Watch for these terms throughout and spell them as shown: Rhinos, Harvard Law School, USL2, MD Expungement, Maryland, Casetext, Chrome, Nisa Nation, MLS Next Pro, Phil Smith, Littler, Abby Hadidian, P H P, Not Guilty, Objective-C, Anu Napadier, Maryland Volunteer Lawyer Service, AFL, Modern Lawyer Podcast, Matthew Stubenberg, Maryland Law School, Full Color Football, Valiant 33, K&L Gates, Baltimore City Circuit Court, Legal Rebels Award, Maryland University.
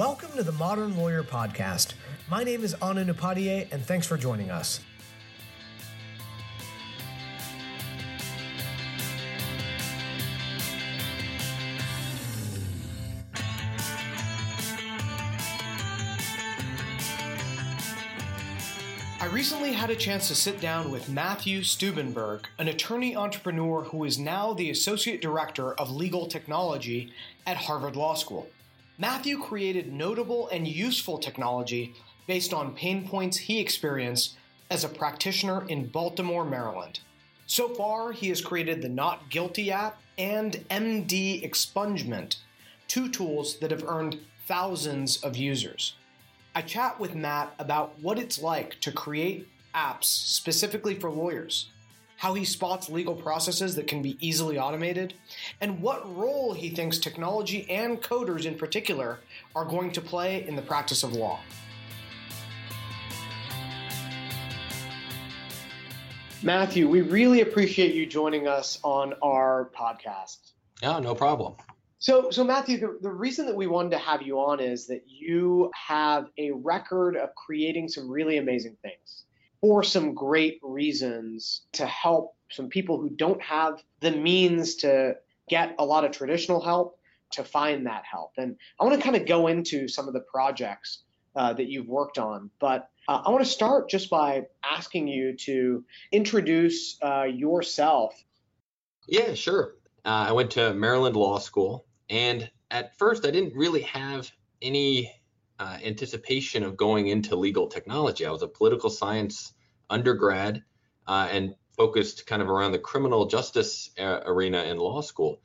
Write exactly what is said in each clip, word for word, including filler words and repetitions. Welcome to the Modern Lawyer Podcast. My name is Anu Napadier, and thanks for joining us. I recently had a chance to sit down with Matthew Stubenberg, an attorney entrepreneur who is now the Associate Director of Legal Technology at Harvard Law School. Matthew created notable and useful technology based on pain points he experienced as a practitioner in Baltimore, Maryland. So far, he has created the Not Guilty app and M D Expungement, two tools that have earned thousands of users. I chat with Matt about what it's like to create apps specifically for lawyers, how he spots legal processes that can be easily automated, and what role he thinks technology and coders in particular are going to play in the practice of law. Matthew, we really appreciate you joining us on our podcast. Yeah, no problem. So, so Matthew, the, the reason that we wanted to have you on is that you have a record of creating some really amazing things for some great reasons to help some people who don't have the means to get a lot of traditional help to find that help. And I want to kind of go into some of the projects uh, that you've worked on, but uh, I want to start just by asking you to introduce uh, yourself. Yeah, sure. Uh, I went to Maryland Law School. And at first, I didn't really have any uh, anticipation of going into legal technology. I was a political science undergrad uh, and focused kind of around the criminal justice uh, arena in law school.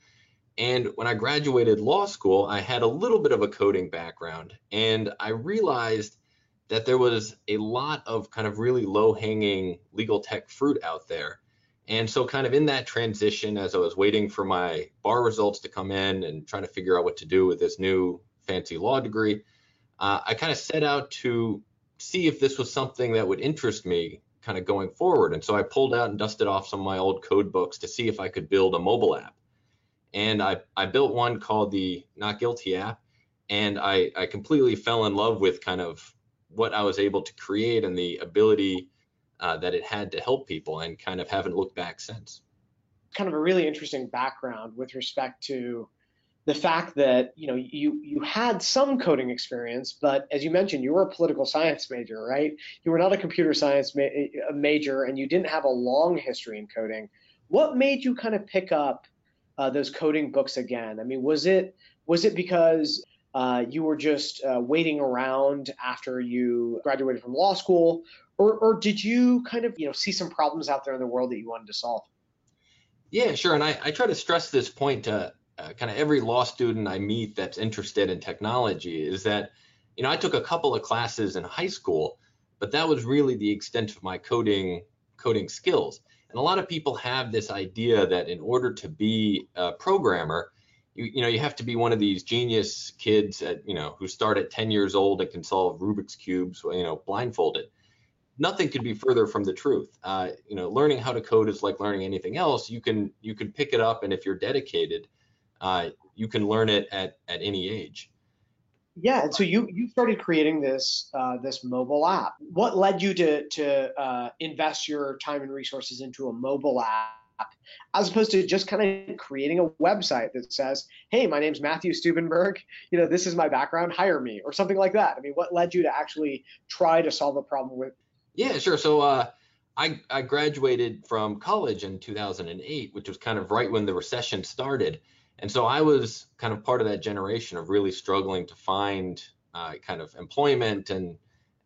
And when I graduated law school, I had a little bit of a coding background. And I realized that there was a lot of kind of really low-hanging legal tech fruit out there. And so kind of in that transition, as I was waiting for my bar results to come in and trying to figure out what to do with this new fancy law degree, uh, I kind of set out to see if this was something that would interest me kind of going forward. And so I pulled out and dusted off some of my old code books to see if I could build a mobile app. And I, I built one called the Not Guilty app, and I, I completely fell in love with kind of what I was able to create and the ability Uh, that it had to help people, and kind of haven't looked back since. Kind of a really interesting background with respect to the fact that, you know, you you had some coding experience, but as you mentioned, you were a political science major, right? You were not a computer science ma- major, and you didn't have a long history in coding. What made you kind of pick up uh, those coding books again? I mean, was it was it because uh, you were just uh, waiting around after you graduated from law school? Or, or did you kind of, you know, see some problems out there in the world that you wanted to solve? Yeah, sure. And I, I try to stress this point to uh, kind of every law student I meet that's interested in technology is that, you know, I took a couple of classes in high school, but that was really the extent of my coding coding skills. And a lot of people have this idea that in order to be a programmer, you, you know, you have to be one of these genius kids, at, you know, who start at ten years old and can solve Rubik's Cubes, you know, blindfolded. Nothing could be further from the truth. Uh, you know, learning how to code is like learning anything else. You can you can pick it up, and if you're dedicated, uh, you can learn it at, at any age. Yeah, and so you you started creating this uh, this mobile app. What led you to to uh, invest your time and resources into a mobile app as opposed to just kind of creating a website that says, "Hey, my name's Matthew Stubenberg. You know, this is my background. Hire me," or something like that? I mean, what led you to actually try to solve a problem with? Yeah, sure. So uh, I, I graduated from college in two thousand eight, which was kind of right when the recession started. And so I was kind of part of that generation of really struggling to find uh, kind of employment and,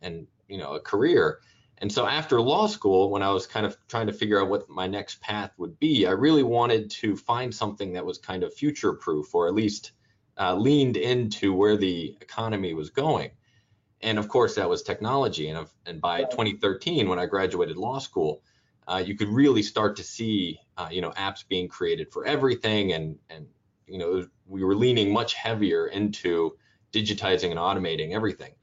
and, you know, a career. And so after law school, when I was kind of trying to figure out what my next path would be, I really wanted to find something that was kind of future proof, or at least uh, leaned into where the economy was going. And of course, that was technology. And, and by twenty thirteen, when I graduated law school, uh, you could really start to see, uh, you know, apps being created for everything. And, and you know, we were leaning much heavier into digitizing and automating everything.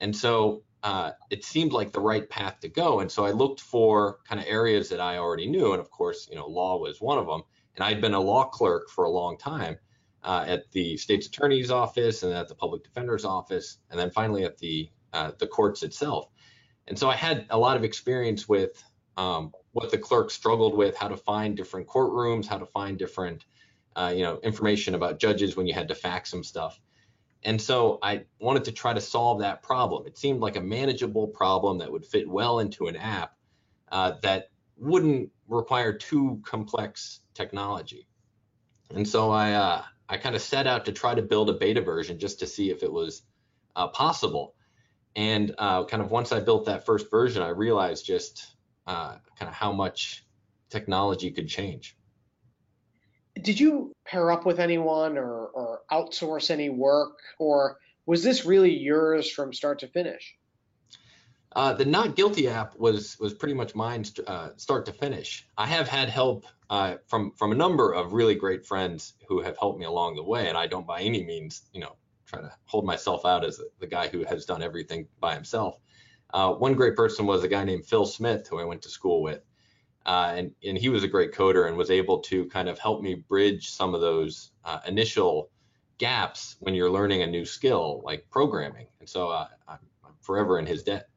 And so uh, it seemed like the right path to go. And so I looked for kind of areas that I already knew. And of course, you know, law was one of them. And I'd been a law clerk for a long time. uh, at the state's attorney's office, and then at the public defender's office, and then finally at the uh, the courts itself. And so I had a lot of experience with um, what the clerk struggled with, how to find different courtrooms, how to find different uh, you know, information about judges when you had to fax them stuff. And so I wanted to try to solve that problem. It seemed like a manageable problem that would fit well into an app uh, that wouldn't require too complex technology. And so I, uh, I kind of set out to try to build a beta version just to see if it was uh, possible. And uh, kind of once I built that first version, I realized just uh, kind of how much technology could change. Did you pair up with anyone or, or outsource any work, or was this really yours from start to finish? Uh, the Not Guilty app was was pretty much mine uh, start to finish. I have had help uh, from from a number of really great friends who have helped me along the way, and I don't by any means, you know, try to hold myself out as the guy who has done everything by himself. Uh, one great person was a guy named Phil Smith, who I went to school with, uh, and and he was a great coder and was able to kind of help me bridge some of those uh, initial gaps when you're learning a new skill like programming. And so uh, I'm forever in his debt.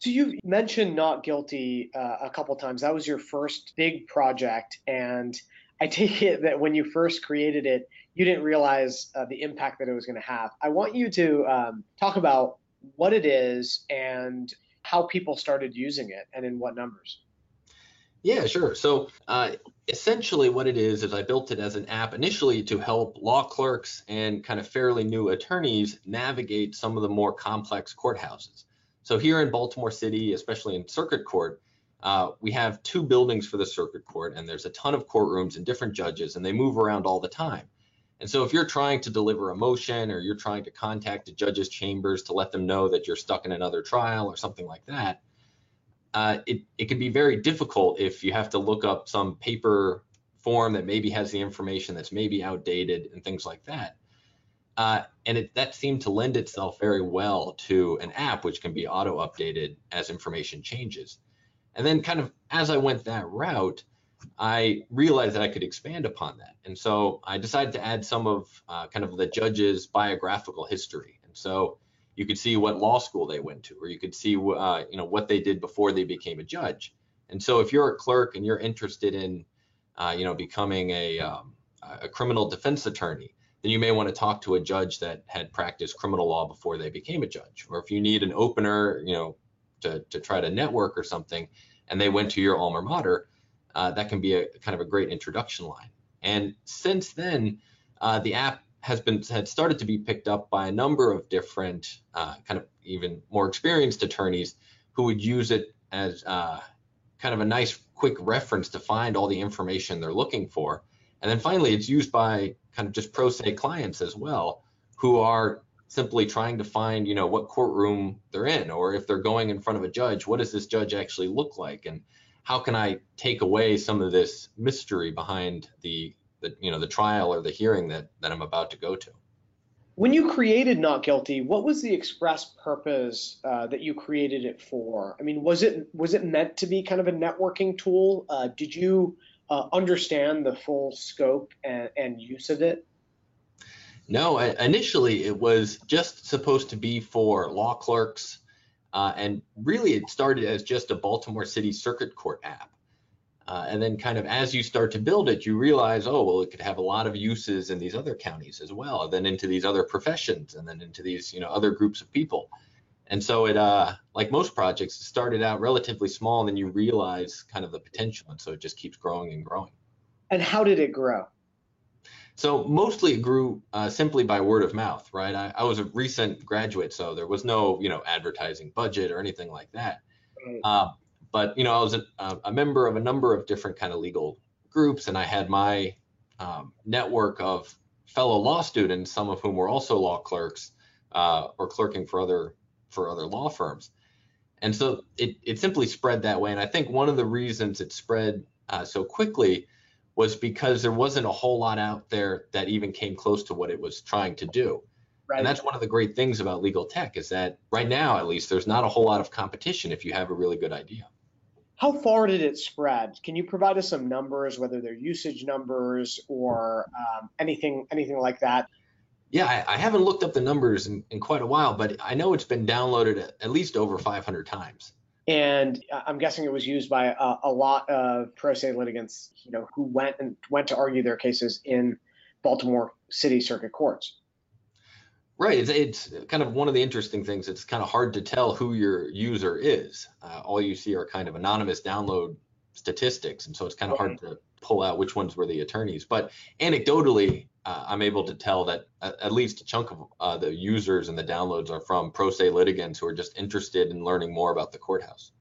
So you mentioned Not Guilty uh, a couple times. That was your first big project, and I take it that when you first created it, you didn't realize uh, the impact that it was going to have. I want you to um, talk about what it is and how people started using it and in what numbers. Yeah, sure. So uh, essentially what it is is I built it as an app initially to help law clerks and kind of fairly new attorneys navigate some of the more complex courthouses. So here in Baltimore City, especially in circuit court, uh, we have two buildings for the circuit court, and there's a ton of courtrooms and different judges, and they move around all the time. And so if you're trying to deliver a motion, or you're trying to contact a judge's chambers to let them know that you're stuck in another trial or something like that, uh, it, it can be very difficult if you have to look up some paper form that maybe has the information that's maybe outdated and things like that. Uh, and it, that seemed to lend itself very well to an app which can be auto-updated as information changes. And then kind of as I went that route, I realized that I could expand upon that. And so I decided to add some of uh, kind of the judge's biographical history. And so you could see what law school they went to, or you could see uh, you know, what they did before they became a judge. And so if you're a clerk and you're interested in uh, you know, becoming a, um, a criminal defense attorney, then you may want to talk to a judge that had practiced criminal law before they became a judge. Or if you need an opener, you know, to, to try to network or something, and they went to your alma mater, uh, that can be a kind of a great introduction line. And since then, uh, the app has been had started to be picked up by a number of different uh, kind of even more experienced attorneys who would use it as uh, kind of a nice quick reference to find all the information they're looking for. And then finally, it's used by kind of just pro se clients as well, who are simply trying to find, you know, what courtroom they're in, or if they're going in front of a judge, what does this judge actually look like? And how can I take away some of this mystery behind the, the you know, the trial or the hearing that, that I'm about to go to? When you created Not Guilty, what was the express purpose uh, that you created it for? I mean, was it, was it meant to be kind of a networking tool? Uh, did you Uh, understand the full scope and, and use of it? No, I, initially it was just supposed to be for law clerks. Uh, and really it started as just a Baltimore City Circuit Court app. Uh, and then kind of as you start to build it, you realize, oh, well, it could have a lot of uses in these other counties as well, and then into these other professions, and then into these, you know, other groups of people. And so it, uh, like most projects, it started out relatively small, and then you realize kind of the potential, and so it just keeps growing and growing. And how did it grow? So mostly it grew uh, simply by word of mouth, right? I, I was a recent graduate, so there was no, you know, advertising budget or anything like that. Right. Uh, but, you know, I was a, a member of a number of different kind of legal groups, and I had my um, network of fellow law students, some of whom were also law clerks uh, or clerking for other for other law firms. And so it, it simply spread that way. And I think one of the reasons it spread uh, so quickly was because there wasn't a whole lot out there that even came close to what it was trying to do. Right. And that's one of the great things about legal tech is that right now, at least, there's not a whole lot of competition if you have a really good idea. How far did it spread? Can you provide us some numbers, whether they're usage numbers or um, anything anything like that? Yeah, I, I haven't looked up the numbers in, in quite a while, but I know it's been downloaded at, at least over five hundred times. And I'm guessing it was used by a, a lot of pro se litigants, you know, who went and went to argue their cases in Baltimore City Circuit Courts. Right. It's, it's kind of one of the interesting things. It's kind of hard to tell who your user is. Uh, all you see are kind of anonymous download statistics, and so it's kind of hard to pull out which ones were the attorneys. But anecdotally, Uh, I'm able to tell that at least a chunk of uh, the users and the downloads are from pro se litigants who are just interested in learning more about the courthouse.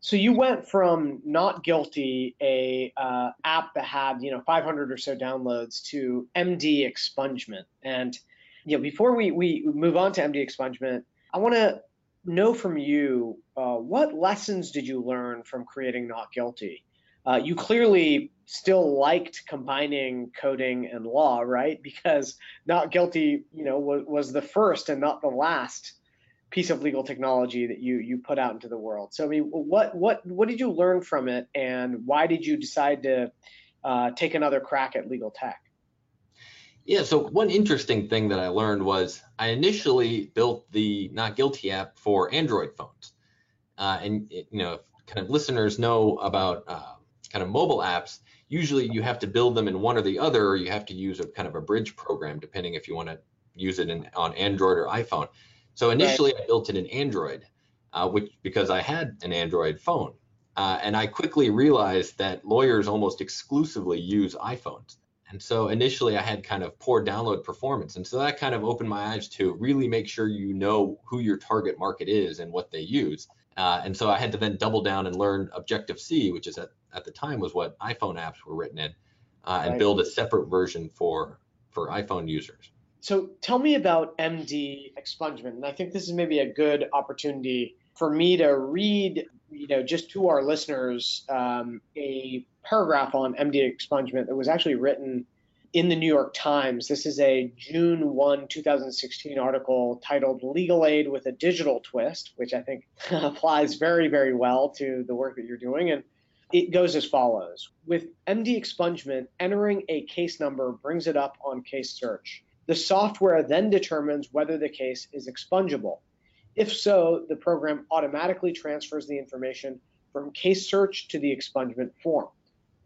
So you went from Not Guilty, a uh, app that had, you know, five hundred or so downloads, to M D Expungement. And, you know, before we, we move on to M D Expungement, I want to know from you, uh, what lessons did you learn from creating Not Guilty? Uh, you clearly still liked combining coding and law, right? Because Not Guilty, you know, was, was the first and not the last piece of legal technology that you you put out into the world. So, I mean, what what what did you learn from it, and why did you decide to uh, take another crack at legal tech? Yeah, so one interesting thing that I learned was I initially built the Not Guilty app for Android phones, uh, and it, you know, if kind of listeners know about Uh, kind of mobile apps, usually you have to build them in one or the other, or you have to use a kind of a bridge program, depending if you want to use it in, on Android or iPhone. So initially I built it in Android, uh, which because I had an Android phone. Uh, and I quickly realized that lawyers almost exclusively use iPhones. And so initially I had kind of poor download performance. And so that kind of opened my eyes to really make sure you know who your target market is and what they use. Uh, and so I had to then double down and learn Objective-C, which is at, at the time was what iPhone apps were written in, uh, and right. build a separate version for, for iPhone users. So tell me about M D Expungement. And I think this is maybe a good opportunity for me to read, you know, just to our listeners, um, a paragraph on M D Expungement that was actually written in the New York Times. This is a June first, two thousand sixteen article titled "Legal Aid with a Digital Twist," which I think applies very, very well to the work that you're doing. And it goes as follows. With M D Expungement, entering a case number brings it up on case search. The software then determines whether the case is expungible. If so, the program automatically transfers the information from case search to the expungement form.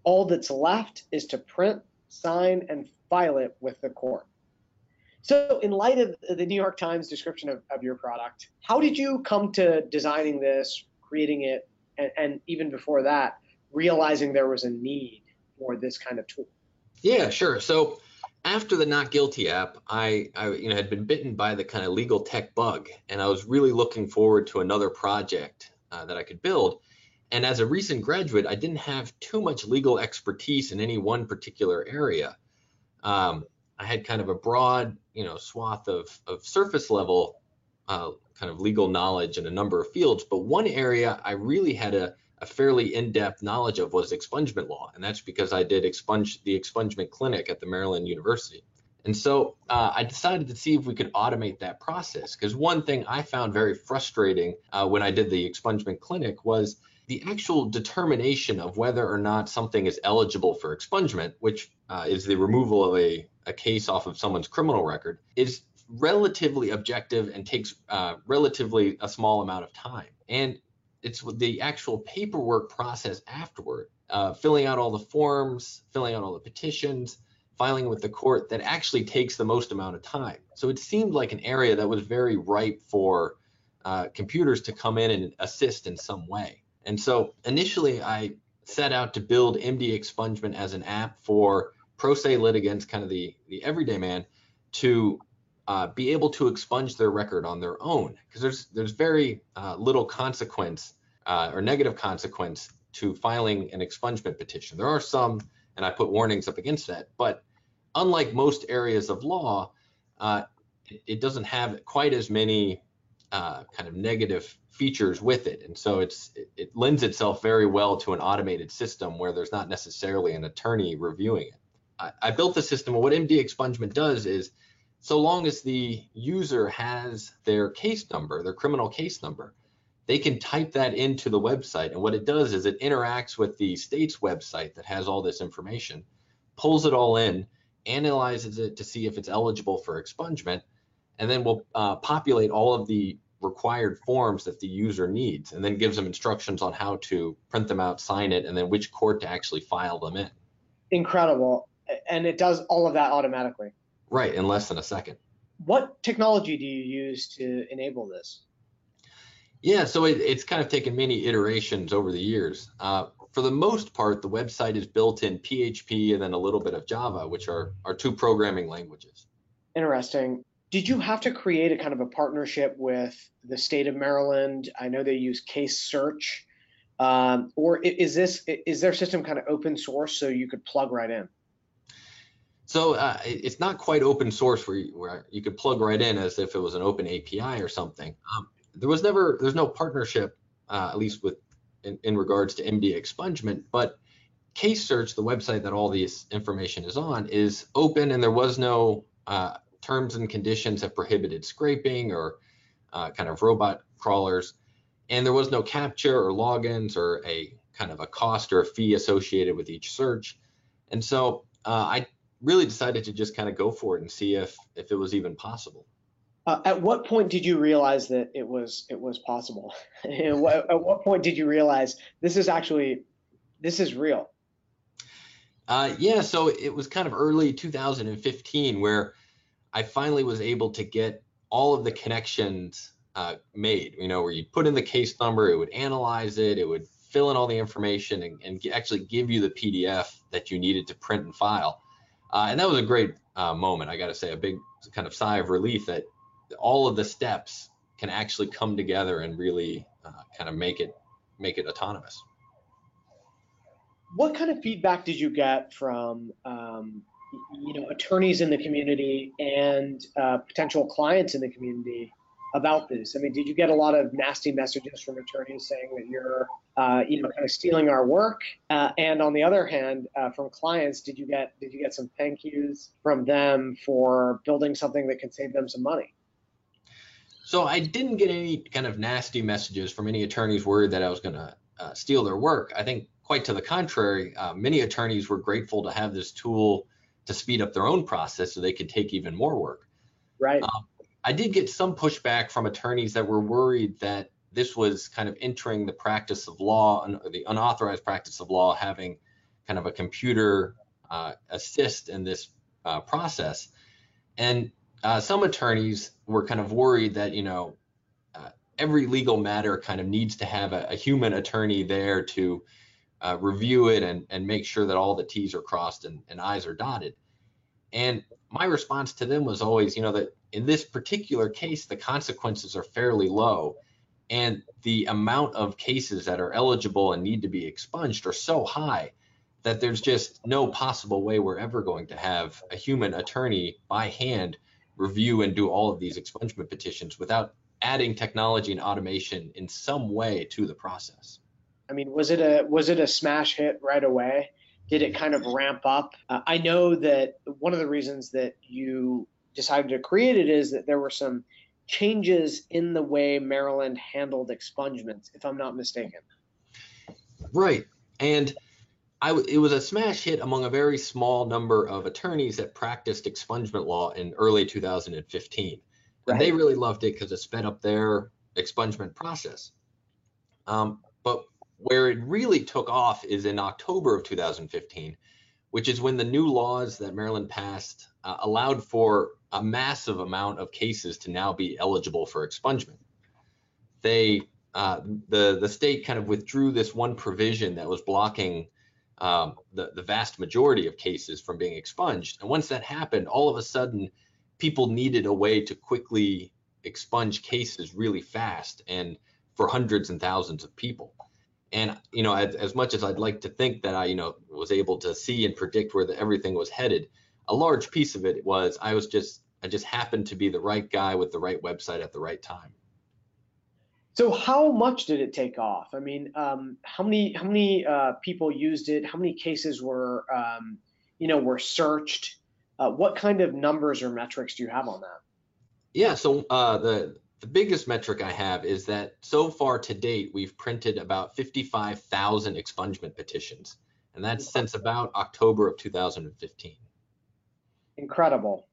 All that's left is to print, sign, and file it with the court. So in light of the New York Times description of, of your product, how did you come to designing this, creating it, and, and even before that, realizing there was a need for this kind of tool? Yeah, sure. So after the Not Guilty app, I, I you know, had been bitten by the kind of legal tech bug, and I was really looking forward to another project uh, that I could build. And as a recent graduate, I didn't have too much legal expertise in any one particular area. Um, I had kind of a broad, you know, swath of, of surface level uh, kind of legal knowledge in a number of fields. But one area I really had a, a fairly in-depth knowledge of was expungement law. And that's because I did expunge the expungement clinic at the Maryland University. And so uh, I decided to see if we could automate that process, because one thing I found very frustrating uh, when I did the expungement clinic was the actual determination of whether or not something is eligible for expungement, which uh, is the removal of a, a case off of someone's criminal record, is relatively objective and takes uh, relatively a small amount of time. And it's the actual paperwork process afterward, uh, filling out all the forms, filling out all the petitions, filing with the court, that actually takes the most amount of time. So it seemed like an area that was very ripe for uh, computers to come in and assist in some way. And so initially I set out to build M D Expungement as an app for pro se litigants, kind of the, the everyday man, to uh, be able to expunge their record on their own, because there's there's very uh, little consequence uh, or negative consequence to filing an expungement petition. There are some, and I put warnings up against that, but unlike most areas of law, uh, it, it doesn't have quite as many Uh, kind of negative features with it. And so it's it, it lends itself very well to an automated system where there's not necessarily an attorney reviewing it. I, I built the system, and what M D Expungement does is, so long as the user has their case number, their criminal case number, they can type that into the website. And what it does is it interacts with the state's website that has all this information, pulls it all in, analyzes it to see if it's eligible for expungement, and then will uh, populate all of the required forms that the user needs, and then gives them instructions on how to print them out, sign it, and then which court to actually file them in. Incredible. And it does all of that automatically. Right, in less than a second. What technology do you use to enable this? Yeah, so it, it's kind of taken many iterations over the years. Uh, for the most part, the website is built in P H P and then a little bit of Java, which are, are two programming languages. Interesting. Did you have to create a kind of a partnership with the state of Maryland? I know they use Case Search. Um, or is this is their system kind of open source so you could plug right in? So uh, it's not quite open source where you, where you could plug right in as if it was an open A P I or something. Um, there was never, there's no partnership, uh, at least with in, in regards to M D Expungement, but Case Search, the website that all this information is on, is open, and there was no uh, terms and conditions that prohibited scraping or uh, kind of robot crawlers. And there was no capture or logins or a kind of a cost or a fee associated with each search. And so uh, I really decided to just kind of go for it and see if if it was even possible. Uh, at what point did you realize that it was it was possible? at, what, at what point did you realize this is actually, this is real? Uh, yeah, so it was kind of early two thousand fifteen where I finally was able to get all of the connections uh, made, you know, where you put in the case number, it would analyze it, it would fill in all the information and, and actually give you the P D F that you needed to print and file. Uh, and that was a great uh, moment, I gotta say, a big kind of sigh of relief that all of the steps can actually come together and really uh, kind of make it make it autonomous. What kind of feedback did you get from um, you know, attorneys in the community and uh, potential clients in the community about this? I mean, did you get a lot of nasty messages from attorneys saying that you're, uh, you know, kind of stealing our work? Uh, and on the other hand, uh, from clients, did you get did you get some thank yous from them for building something that can save them some money? So I didn't get any kind of nasty messages from any attorneys worried that I was going to uh, steal their work. I think quite to the contrary, uh, many attorneys were grateful to have this tool to speed up their own process so they could take even more work. Right. Um, I did get some pushback from attorneys that were worried that this was kind of entering the practice of law, the unauthorized practice of law, having kind of a computer uh, assist in this uh, process. And uh, some attorneys were kind of worried that, you know, uh, every legal matter kind of needs to have a, a human attorney there to uh, review it and, and make sure that all the T's are crossed and, and I's are dotted. And my response to them was always, you know, that in this particular case, the consequences are fairly low, and the amount of cases that are eligible and need to be expunged are so high that there's just no possible way we're ever going to have a human attorney by hand review and do all of these expungement petitions without adding technology and automation in some way to the process. I mean, was it a was it a smash hit right away? Did it kind of ramp up? Uh, I know that one of the reasons that you decided to create it is that there were some changes in the way Maryland handled expungements, if I'm not mistaken. Right, and I, it was a smash hit among a very small number of attorneys that practiced expungement law in early two thousand fifteen. Right. And they really loved it because it sped up their expungement process. Um, but where it really took off is in October of two thousand fifteen, which is when the new laws that Maryland passed uh, allowed for a massive amount of cases to now be eligible for expungement. They, uh, the, the state kind of withdrew this one provision that was blocking um, the, the vast majority of cases from being expunged. And once that happened, all of a sudden, people needed a way to quickly expunge cases really fast and for hundreds and thousands of people. And, you know, as, as much as I'd like to think that I, you know, was able to see and predict where the, everything was headed, a large piece of it was I was just, I just happened to be the right guy with the right website at the right time. So how much did it take off? I mean, um, how many, how many uh, people used it? How many cases were, um, you know, were searched? Uh, what kind of numbers or metrics do you have on that? Yeah, so uh, the The biggest metric I have is that so far to date, we've printed about fifty-five thousand expungement petitions, and that's since about October of two thousand fifteen. Incredible.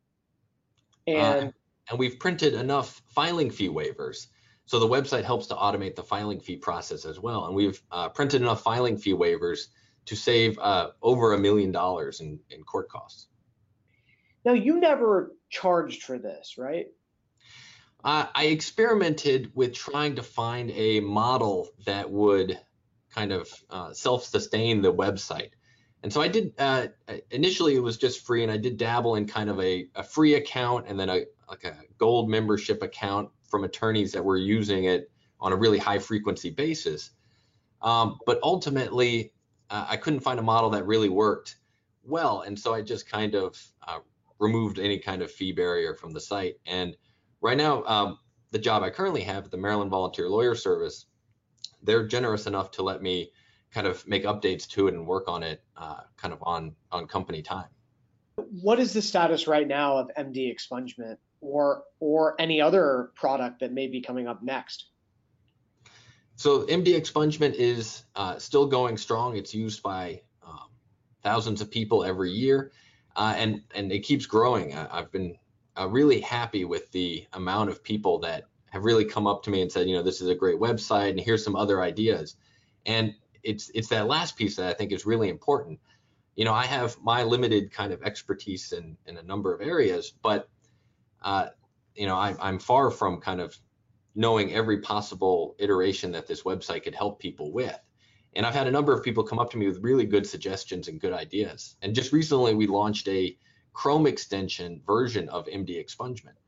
And, uh, and we've printed enough filing fee waivers. So the website helps to automate the filing fee process as well. And we've uh, printed enough filing fee waivers to save uh, over a million dollars in, in court costs. Now, you never charged for this, right? Uh, I experimented with trying to find a model that would kind of uh, self-sustain the website. And so I did, uh, initially it was just free, and I did dabble in kind of a, a free account and then a, like a gold membership account from attorneys that were using it on a really high frequency basis. Um, but ultimately, uh, I couldn't find a model that really worked well. And so I just kind of uh, removed any kind of fee barrier from the site. And right now, um, the job I currently have at the Maryland Volunteer Lawyer Service, they're generous enough to let me kind of make updates to it and work on it uh, kind of on, on company time. What is the status right now of M D Expungement or, or any other product that may be coming up next? So M D Expungement is uh, still going strong. It's used by um, thousands of people every year, uh, and, and it keeps growing. I, I've been Uh, really happy with the amount of people that have really come up to me and said, you know, this is a great website and here's some other ideas. And it's it's that last piece that I think is really important. You know, I have my limited kind of expertise in, in a number of areas, but, uh, you know, I, I'm far from kind of knowing every possible iteration that this website could help people with. And I've had a number of people come up to me with really good suggestions and good ideas. And just recently we launched a Chrome extension version of M D Expungement.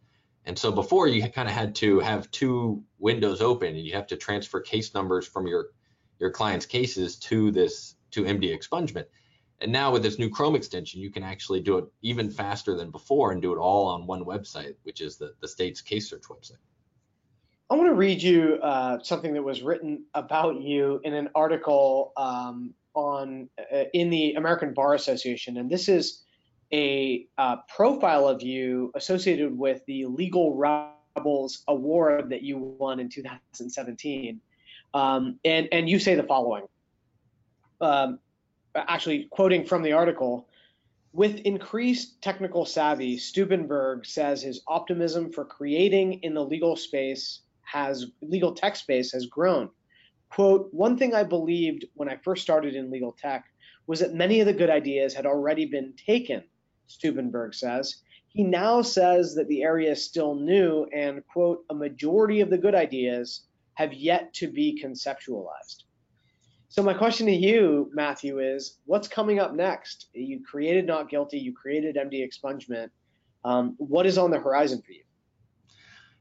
And so before, you kind of had to have two windows open, and you have to transfer case numbers from your your client's cases to this to M D Expungement. And now with this new Chrome extension, you can actually do it even faster than before and do it all on one website, which is the, the state's case search website. I want to read you uh, something that was written about you in an article um, on uh, in the American Bar Association, and this is a uh, profile of you associated with the Legal Rebels Award that you won in two thousand seventeen. Um, and, and you say the following, um, actually quoting from the article, with increased technical savvy, Stubenberg says his optimism for creating in the legal space has, legal tech space has grown. Quote, one thing I believed when I first started in legal tech was that many of the good ideas had already been taken. Stubenberg says. He now says that the area is still new and, quote, a majority of the good ideas have yet to be conceptualized. So my question to you, Matthew, is what's coming up next? You created Not Guilty, you created M D Expungement. Um, what is on the horizon for you?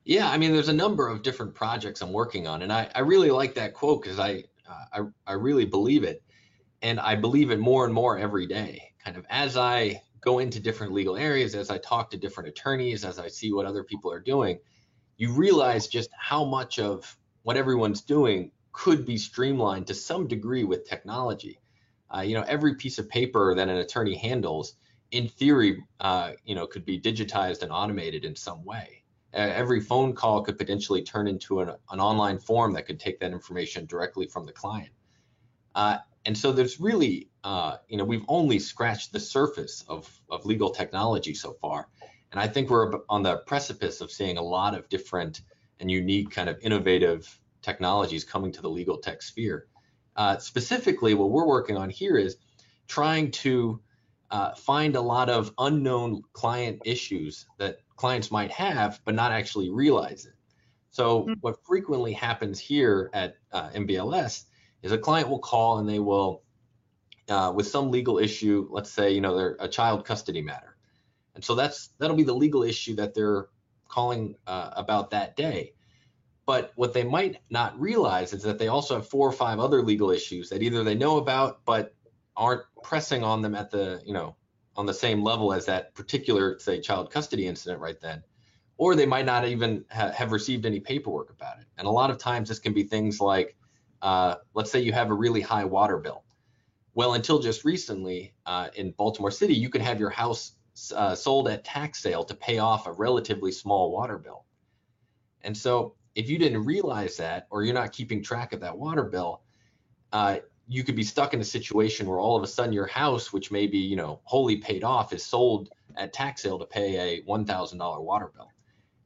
Yeah, I mean, there's a number of different projects I'm working on, and I, I really like that quote because I, uh, I, I really believe it, and I believe it more and more every day, kind of as I go into different legal areas, as I talk to different attorneys, as I see what other people are doing, you realize just how much of what everyone's doing could be streamlined to some degree with technology. Uh, you know, every piece of paper that an attorney handles, in theory, uh, you know, could be digitized and automated in some way. Uh, every phone call could potentially turn into an, an online form that could take that information directly from the client. Uh, And so there's really, uh, you know, we've only scratched the surface of, of legal technology so far. And I think we're on the precipice of seeing a lot of different and unique kind of innovative technologies coming to the legal tech sphere. Uh, specifically, what we're working on here is trying to uh, find a lot of unknown client issues that clients might have, but not actually realize it. So mm-hmm. what frequently happens here at uh, M B L S is a client will call and they will, uh, with some legal issue, let's say, you know, they're a child custody matter. And so that's, that'll be the legal issue that they're calling uh, about that day. But what they might not realize is that they also have four or five other legal issues that either they know about, but aren't pressing on them at the, you know, on the same level as that particular, say, child custody incident right then, or they might not even ha- have received any paperwork about it. And a lot of times this can be things like, Uh, let's say you have a really high water bill. Well, until just recently uh, in Baltimore City, you could have your house uh, sold at tax sale to pay off a relatively small water bill. And so if you didn't realize that, or you're not keeping track of that water bill, uh, you could be stuck in a situation where all of a sudden your house, which may be, you know, wholly paid off, is sold at tax sale to pay a one thousand dollar water bill.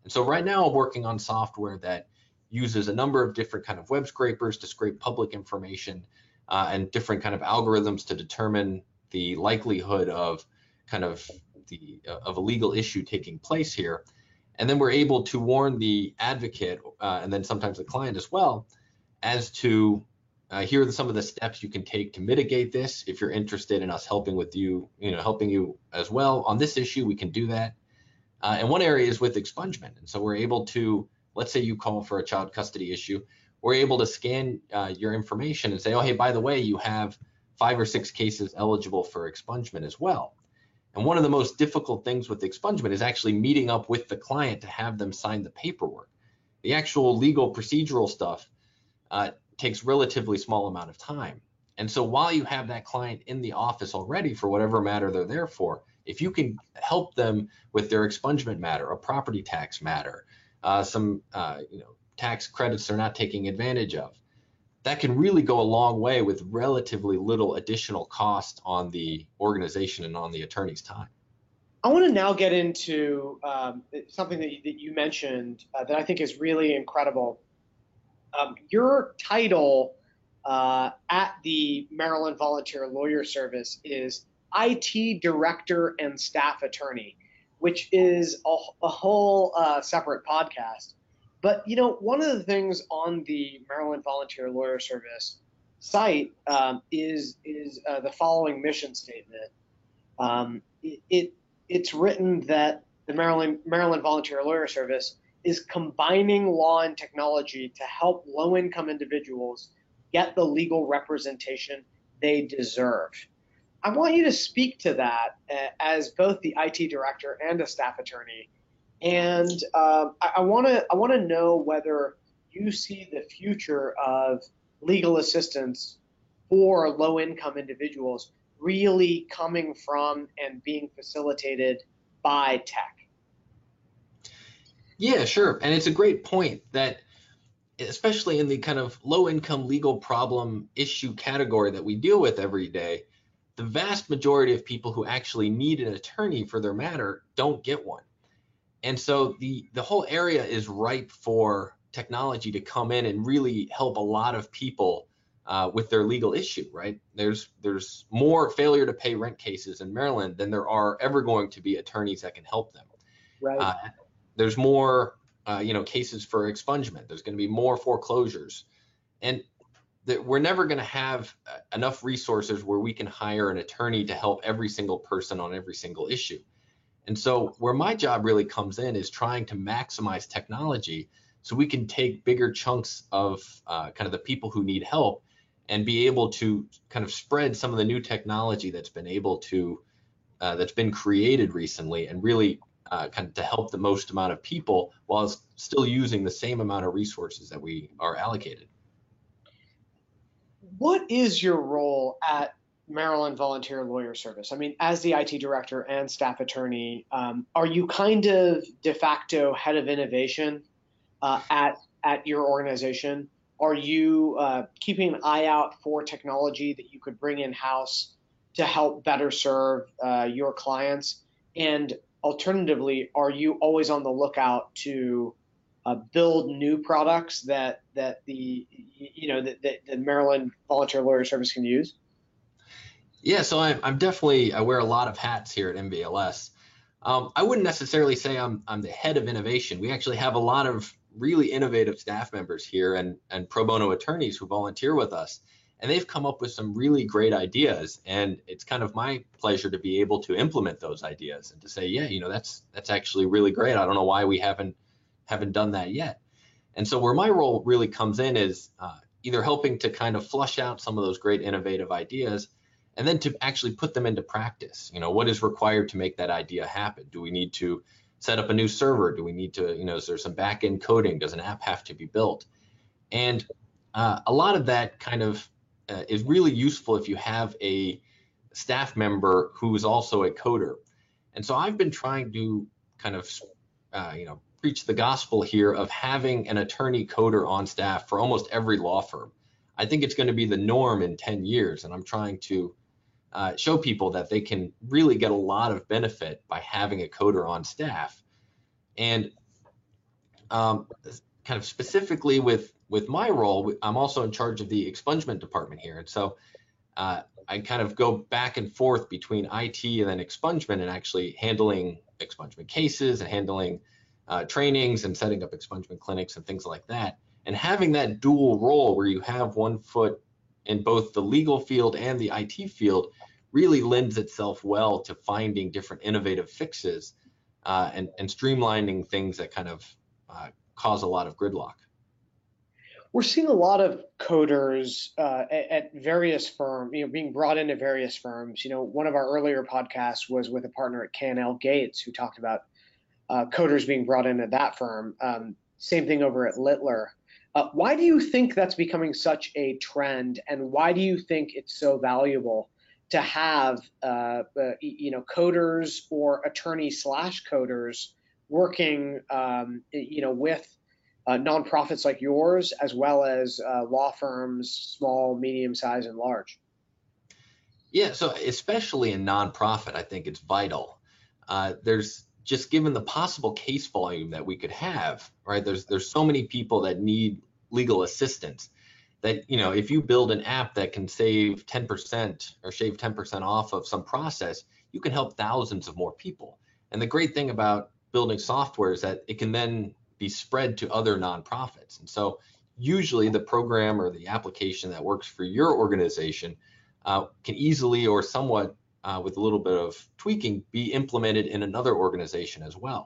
And so right now I'm working on software that uses a number of different kind of web scrapers to scrape public information uh, and different kind of algorithms to determine the likelihood of kind of the uh, of a legal issue taking place here. And then we're able to warn the advocate uh, and then sometimes the client as well as to uh, here are some of the steps you can take to mitigate this. If you're interested in us helping with you, you know, helping you as well on this issue, we can do that. Uh, and one area is with expungement. And so we're able to, let's say you call for a child custody issue, we're able to scan uh, your information and say, oh, hey, by the way, you have five or six cases eligible for expungement as well. And one of the most difficult things with expungement is actually meeting up with the client to have them sign the paperwork. The actual legal procedural stuff uh, takes relatively small amount of time. And so while you have that client in the office already for whatever matter they're there for, if you can help them with their expungement matter, a property tax matter, uh, some uh, you know, tax credits they're not taking advantage of, that can really go a long way with relatively little additional cost on the organization and on the attorney's time. I want to now get into um, something that you, that you mentioned uh, that I think is really incredible. Um, your title uh, at the Maryland Volunteer Lawyer Service is I T Director and Staff Attorney, which is a, a whole uh, separate podcast. But, you know, one of the things on the Maryland Volunteer Lawyer Service site um, is is uh, the following mission statement. Um, it, it it's written that the Maryland Maryland Volunteer Lawyer Service is combining law and technology to help low-income individuals get the legal representation they deserve. I want you to speak to that as both the I T director and a staff attorney. And um, I want to I want to know whether you see the future of legal assistance for low-income individuals really coming from and being facilitated by tech. Yeah, sure. And it's a great point that, especially in the kind of low-income legal problem issue category that we deal with every day, the vast majority of people who actually need an attorney for their matter don't get one. And so the, the whole area is ripe for technology to come in and really help a lot of people uh, with their legal issue, right? There's there's more failure to pay rent cases in Maryland than there are ever going to be attorneys that can help them. Right. Uh, there's more, uh, you know, cases for expungement. There's going to be more foreclosures. And that we're never going to have enough resources where we can hire an attorney to help every single person on every single issue. And so where my job really comes in is trying to maximize technology so we can take bigger chunks of uh, kind of the people who need help and be able to kind of spread some of the new technology that's been able to, uh, that's been created recently and really uh, kind of to help the most amount of people while still using the same amount of resources that we are allocated. What is your role at Maryland Volunteer Lawyer Service? I mean, as the I T director and staff attorney, um, are you kind of de facto head of innovation uh, at at your organization? Are you uh, keeping an eye out for technology that you could bring in-house to help better serve uh, your clients? And alternatively, are you always on the lookout to uh, build new products that that the you know that, that the Maryland Volunteer Lawyer Service can use? Yeah, so I'm, I'm definitely, I wear a lot of hats here at M V L S. Um, I wouldn't necessarily say I'm, I'm the head of innovation. We actually have a lot of really innovative staff members here and, and pro bono attorneys who volunteer with us. And they've come up with some really great ideas. And it's kind of my pleasure to be able to implement those ideas and to say, yeah, you know, that's that's actually really great. I don't know why we haven't haven't done that yet. And so where my role really comes in is uh, either helping to kind of flush out some of those great innovative ideas, and then to actually put them into practice. You know, what is required to make that idea happen? Do we need to set up a new server? Do we need to, you know, is there some back-end coding? Does an app have to be built? And uh, a lot of that kind of uh, is really useful if you have a staff member who is also a coder. And so I've been trying to kind of, uh, you know, preach the gospel here of having an attorney coder on staff for almost every law firm. I think it's going to be the norm in ten years, and I'm trying to uh, show people that they can really get a lot of benefit by having a coder on staff. And um, kind of specifically with with my role, I'm also in charge of the expungement department here, and so uh, I kind of go back and forth between I T and then expungement, and actually handling expungement cases and handling uh, trainings and setting up expungement clinics and things like that. And having that dual role where you have one foot in both the legal field and the I T field really lends itself well to finding different innovative fixes uh, and, and streamlining things that kind of uh, cause a lot of gridlock. We're seeing a lot of coders uh, at various firms, you know, being brought into various firms. You know, one of our earlier podcasts was with a partner at K and L Gates who talked about uh, coders being brought into that firm. Um, same thing over at Littler. Uh, why do you think that's becoming such a trend, and why do you think it's so valuable to have, uh, uh, you know, coders or attorney slash coders working, um, you know, with uh, nonprofits like yours, as well as uh, law firms, small, medium size, and large? Yeah, so especially in nonprofit, I think it's vital. Uh, there's just given the possible case volume that we could have, right? There's there's so many people that need legal assistance that, you know, if you build an app that can save ten percent or shave ten percent off of some process, you can help thousands of more people. And the great thing about building software is that it can then be spread to other nonprofits. And so usually the program or the application that works for your organization uh, can easily or somewhat Uh, with a little bit of tweaking, be implemented in another organization as well.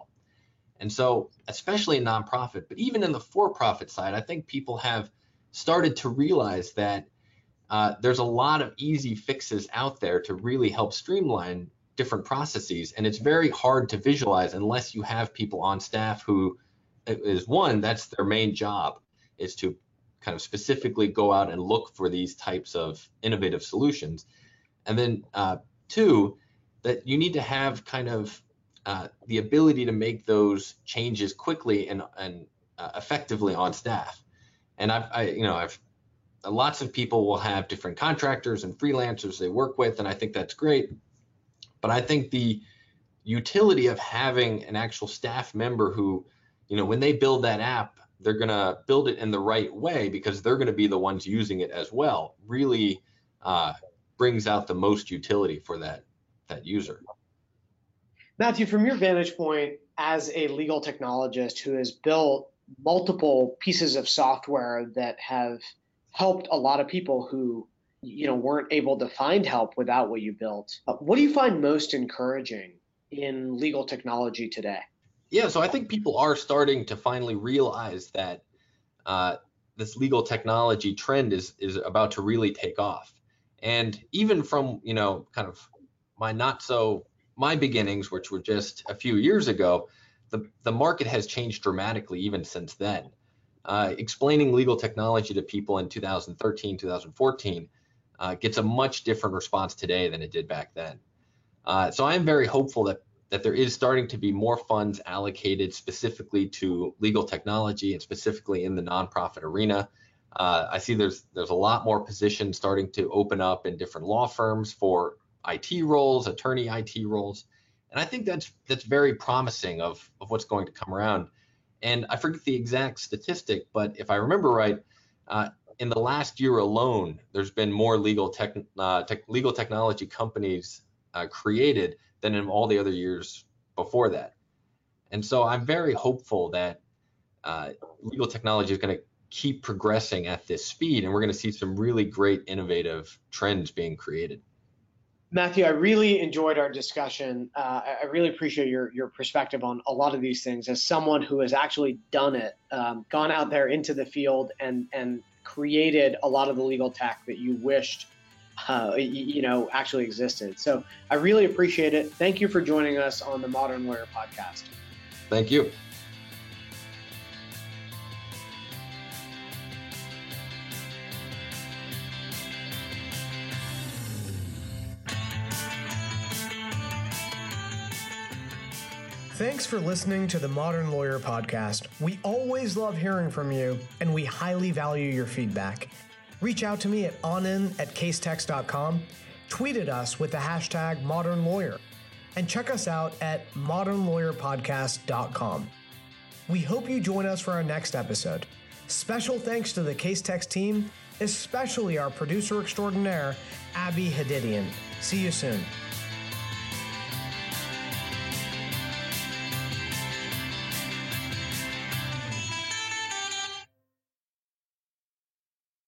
And so, especially in nonprofit, but even in the for-profit side, I think people have started to realize that uh, there's a lot of easy fixes out there to really help streamline different processes. And it's very hard to visualize unless you have people on staff who is one, that's their main job, is to kind of specifically go out and look for these types of innovative solutions. And then uh, two, that you need to have kind of uh, the ability to make those changes quickly and, and uh, effectively on staff. And I've, I, you know, I've uh, lots of people will have different contractors and freelancers they work with, and I think that's great. But I think the utility of having an actual staff member who, you know, when they build that app, they're gonna build it in the right way because they're gonna be the ones using it as well, really uh, brings out the most utility for that, that user. Matthew, from your vantage point as a legal technologist who has built multiple pieces of software that have helped a lot of people who, you know, weren't able to find help without what you built, what do you find most encouraging in legal technology today? Yeah, so I think people are starting to finally realize that uh, this legal technology trend is, is about to really take off. And even from, you know, kind of my not so, my beginnings, which were just a few years ago, the, the market has changed dramatically even since then. Uh, explaining legal technology to people in two thousand thirteen, two thousand fourteen uh, gets a much different response today than it did back then. Uh, so I'm very hopeful that, that there is starting to be more funds allocated specifically to legal technology and specifically in the nonprofit arena. Uh, I see there's there's a lot more positions starting to open up in different law firms for I T roles, attorney I T roles, and I think that's that's very promising of, of what's going to come around. And I forget the exact statistic, but if I remember right, uh, in the last year alone, there's been more legal tech, uh, tech legal technology companies uh, created than in all the other years before that. And so I'm very hopeful that uh, legal technology is going to keep progressing at this speed, and we're going to see some really great innovative trends being created. Matthew, I really enjoyed our discussion. Uh, I really appreciate your your perspective on a lot of these things as someone who has actually done it, um, gone out there into the field and and created a lot of the legal tech that you wished, uh, you know, actually existed. So I really appreciate it. Thank you for joining us on the Modern Lawyer Podcast. Thank you. Thanks for listening to the Modern Lawyer Podcast. We always love hearing from you, and we highly value your feedback. Reach out to me at onin at casetext dot com, tweet at us with the hashtag Modern Lawyer, and check us out at modern lawyer podcast dot com. We hope you join us for our next episode. Special thanks to the Casetext team, especially our producer extraordinaire, Abby Hadidian. See you soon.